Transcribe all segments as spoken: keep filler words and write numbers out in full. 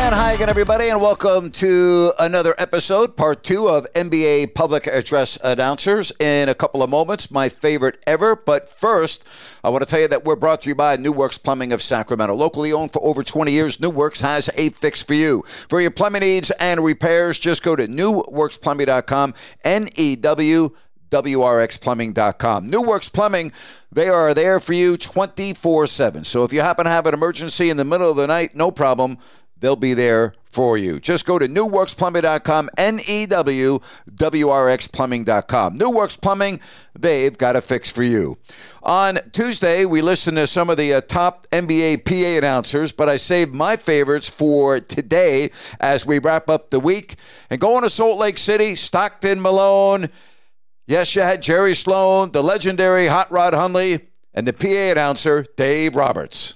And hi again, everybody, and welcome to another episode, part two of N B A Public Address Announcers. In a couple of moments, my favorite ever. But first, I want to tell you that we're brought to you by New Wrx Plumbing of Sacramento. Locally owned for over twenty years, New Wrx has a fix for you. For your plumbing needs and repairs, just go to new works plumbing dot com, N E W W R X plumbing dot com. New Wrx Plumbing, they are there for you twenty-four seven. So if you happen to have an emergency in the middle of the night, no problem. They'll be there for you. Just go to new works plumbing dot com, N E W W R X plumbing dot com. New Wrx Plumbing, they've got a fix for you. On Tuesday, we listened to some of the uh, top N B A P A announcers, but I saved my favorites for today as we wrap up the week. And going to Salt Lake City, Stockton Malone. Yes, you had Jerry Sloan, the legendary Hot Rod Hundley, and the P A announcer, Dan Roberts.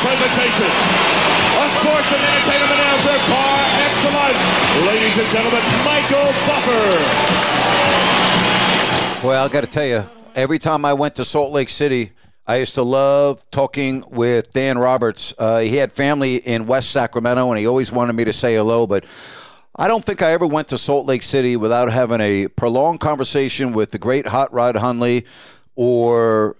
Presentation. A sports and entertainment announcer par excellence, ladies and gentlemen, Michael Buffer. Well, I got to tell you, every time I went to Salt Lake City, I used to love talking with Dan Roberts. Uh, he had family in West Sacramento, and he always wanted me to say hello, but I don't think I ever went to Salt Lake City without having a prolonged conversation with the great Hot Rod Hundley or...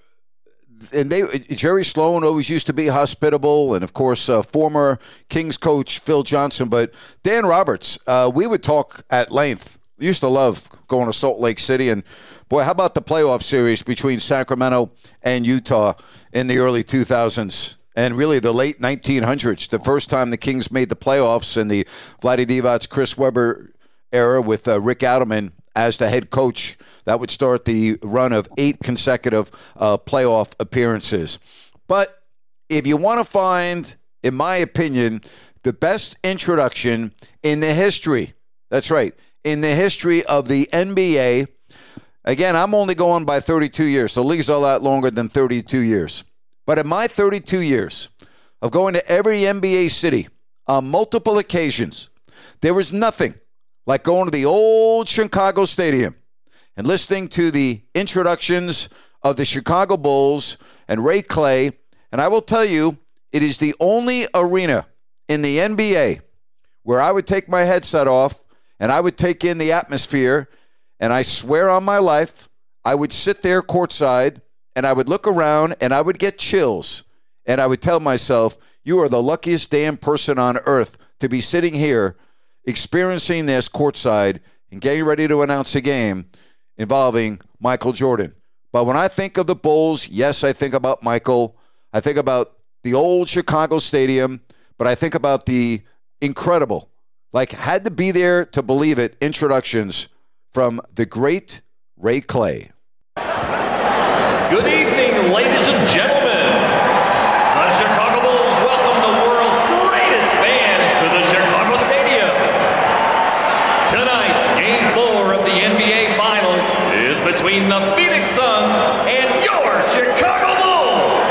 And they Jerry Sloan always used to be hospitable, and of course, uh, former Kings coach Phil Johnson. But Dan Roberts, uh, we would talk at length. Used to love going to Salt Lake City, and boy, how about the playoff series between Sacramento and Utah in the early two thousands and really the late nineteen hundreds? The first time the Kings made the playoffs in the Vlade Divac's Chris Webber era with uh, Rick Adelman as the head coach. That would start the run of eight consecutive uh, playoff appearances. But if you want to find, in my opinion, the best introduction in the history, that's right, in the history of the N B A, again, I'm only going by thirty-two years. The league's a lot longer than thirty-two years. But in my thirty-two years of going to every N B A city on multiple occasions, there was nothing like going to the old Chicago Stadium and listening to the introductions of the Chicago Bulls and Ray Clay. And I will tell you, it is the only arena in the N B A where I would take my headset off and I would take in the atmosphere, and I swear on my life, I would sit there courtside and I would look around and I would get chills. And I would tell myself, you are the luckiest damn person on earth to be sitting here experiencing this courtside and getting ready to announce a game involving Michael Jordan. But when I think of the Bulls, yes, I think about Michael. I think about the old Chicago Stadium, but I think about the incredible, like had to be there to believe it, introductions from the great Ray Clay. Good evening, ladies and gentlemen. The Phoenix Suns and your Chicago Bulls.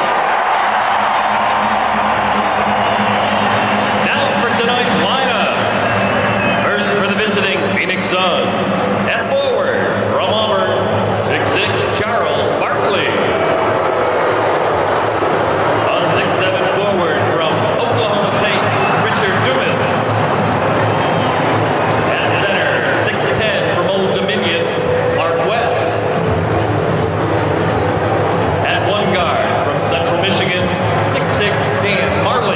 Now for tonight's lineups. First for the visiting Phoenix Suns, at forward from Auburn, six six Charles Barkley. A six seven forward from Oklahoma State, Richard Dumas. At center, six ten from Old Dominion, Mark West. Michigan, six six Dan Marley.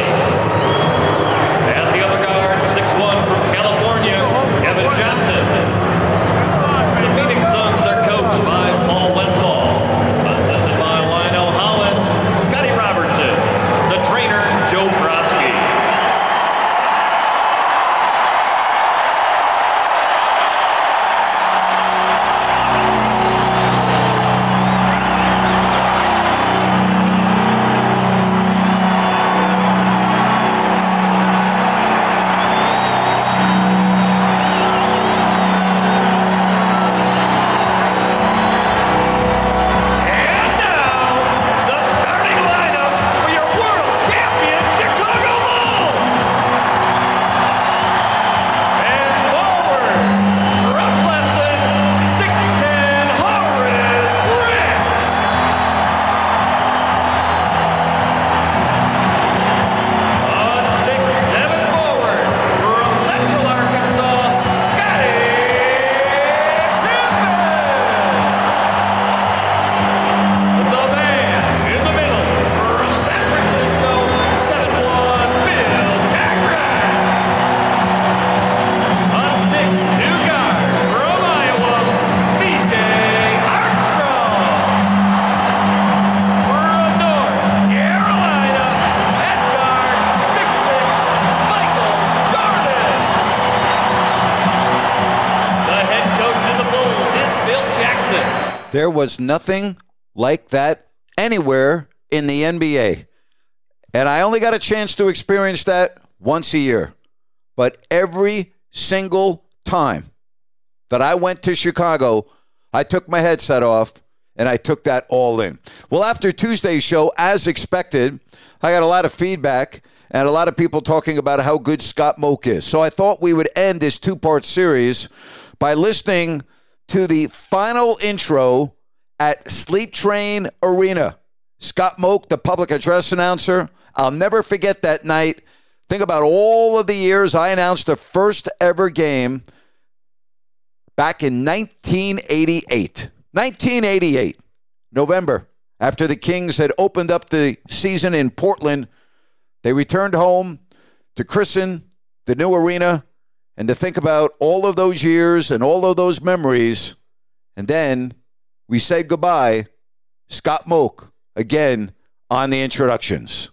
At the other guard, six one from California, Kevin Johnson. The Phoenix Suns are coached by Paul Westphal, assisted by Lionel Hollins, Scotty Robertson, the trainer, Joe Broski. There was nothing like that anywhere in the N B A. And I only got a chance to experience that once a year. But every single time that I went to Chicago, I took my headset off and I took that all in. Well, after Tuesday's show, as expected, I got a lot of feedback and a lot of people talking about how good Scott Moak is. So I thought we would end this two-part series by listening to the final intro at Sleep Train Arena. Scott Moak, the public address announcer. I'll never forget that night. Think about all of the years I announced the first ever game back in nineteen eighty-eight. nineteen eighty-eight, November, after the Kings had opened up the season in Portland. They returned home to christen the new arena. And to think about all of those years and all of those memories. And then we say goodbye. Scott Moak, again, on the introductions.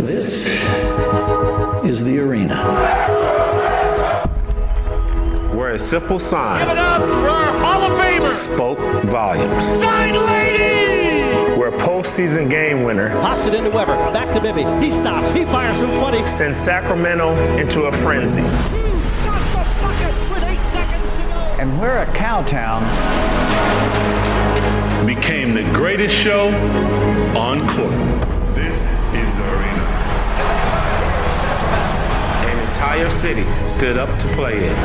This is the arena, where a simple sign give it up for our Hall of Famer spoke volumes. Sign lady! Postseason game winner. Pops it into Webber. Back to Bibby. He stops. He fires from twenty. Sends Sacramento into a frenzy. He's got the bucket with eight seconds to go. And we're a cow town. Became the greatest show on court. This is the arena. An entire city stood up to play it.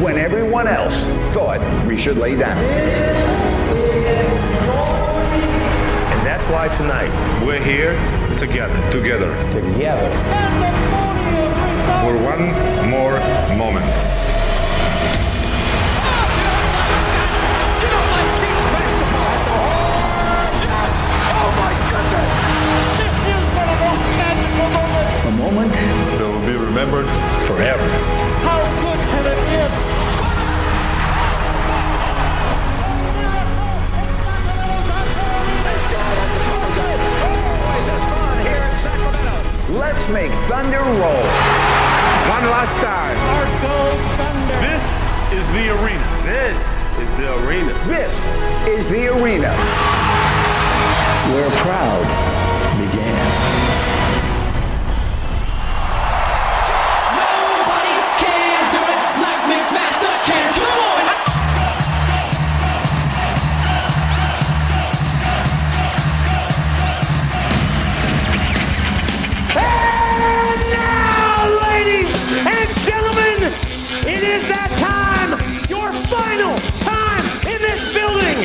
When everyone else thought we should lay down. And that's why tonight we're here together. Together. Together. For one more moment. Oh my goodness. This is one of the most magical moments. A moment that will be remembered forever. How good can it be? Let's make thunder roll. One last time. Arco Thunder. This is the arena. This is the arena. This is the arena. Where proud began. Nobody can do it like Mixed Master can. Come on. It is that time, your final time in this building,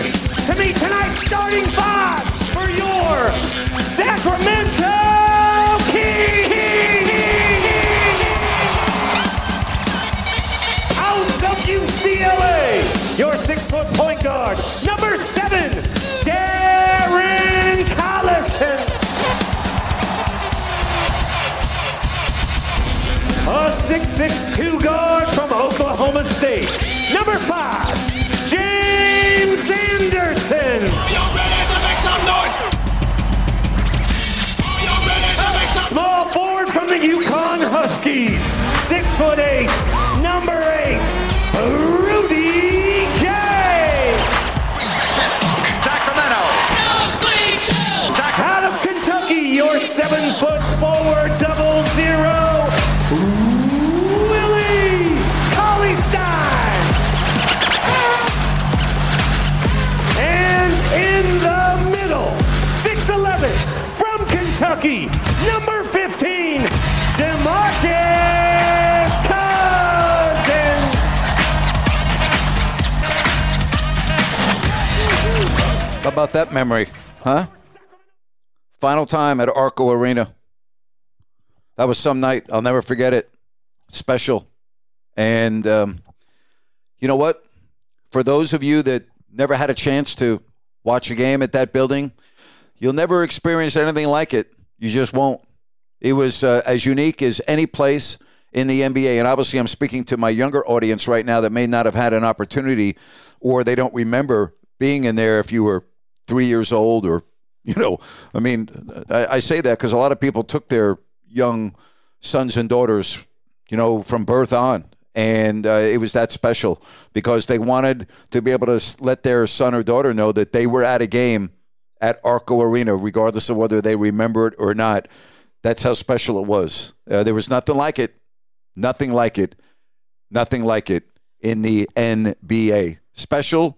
to meet tonight's starting five for your Sacramento Kings! Out of U C L A, your six-foot point guard, number seven, Darren Collison. A six six two guard from Oklahoma State. Number five, James Anderson. Are you ready to make some noise? Are you ready to make some noise? Small forward from the UConn Huskies. Six foot eight, number eight, Rudy Gay. Sacramento. No sleep till. Out of Kentucky, your seven foot forward, double zero. Kentucky, number fifteen, DeMarcus Cousins. How about that memory, huh? Final time at Arco Arena. That was some night. I'll never forget it. Special. And um, you know what? For those of you that never had a chance to watch a game at that building, you'll never experience anything like it. You just won't. It was uh, as unique as any place in the N B A. And obviously, I'm speaking to my younger audience right now that may not have had an opportunity, or they don't remember being in there if you were three years old or, you know, I mean, I, I say that because a lot of people took their young sons and daughters, you know, from birth on. And uh, it was that special because they wanted to be able to let their son or daughter know that they were at a game at Arco Arena, regardless of whether they remember it or not. That's how special it was. Uh, there was nothing like it, nothing like it, nothing like it in the N B A. Special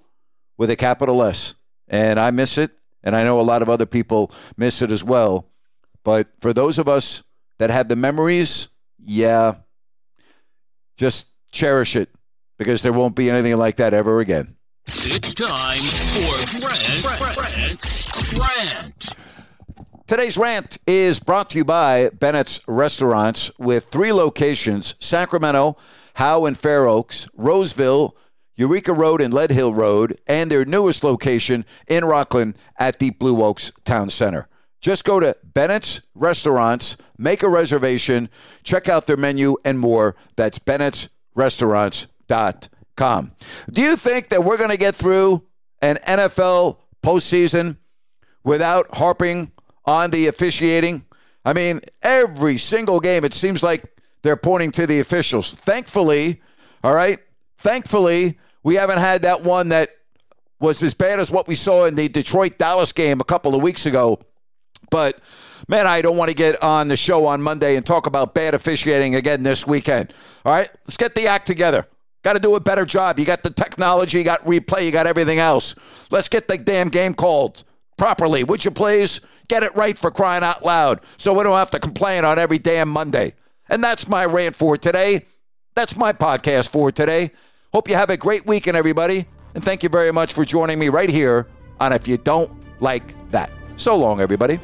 with a capital S. And I miss it, and I know a lot of other people miss it as well. But for those of us that have the memories, yeah, just cherish it, because there won't be anything like that ever again. It's time for Brent, Brent's Rant. Today's rant is brought to you by Bennett's Restaurants, with three locations: Sacramento, Howe and Fair Oaks, Roseville, Eureka Road and Lead Hill Road, and their newest location in Rockland at the Blue Oaks Town Center. Just go to Bennett's Restaurants, make a reservation, check out their menu and more. That's Bennett's Restaurants dot com. Com. Do you think that we're going to get through an N F L postseason without harping on the officiating? I mean, every single game, it seems like they're pointing to the officials. Thankfully, all right, thankfully, we haven't had that one that was as bad as what we saw in the Detroit-Dallas game a couple of weeks ago. But, man, I don't want to get on the show on Monday and talk about bad officiating again this weekend. All right, let's get the act together. Got to do a better job. You got the technology, you got replay, you got everything else. Let's get the damn game called properly. Would you please get it right, for crying out loud, so we don't have to complain on every damn Monday? And that's my rant for today. That's my podcast for today. Hope you have a great weekend, everybody. And thank you very much for joining me right here on If You Don't Like That. So long, everybody.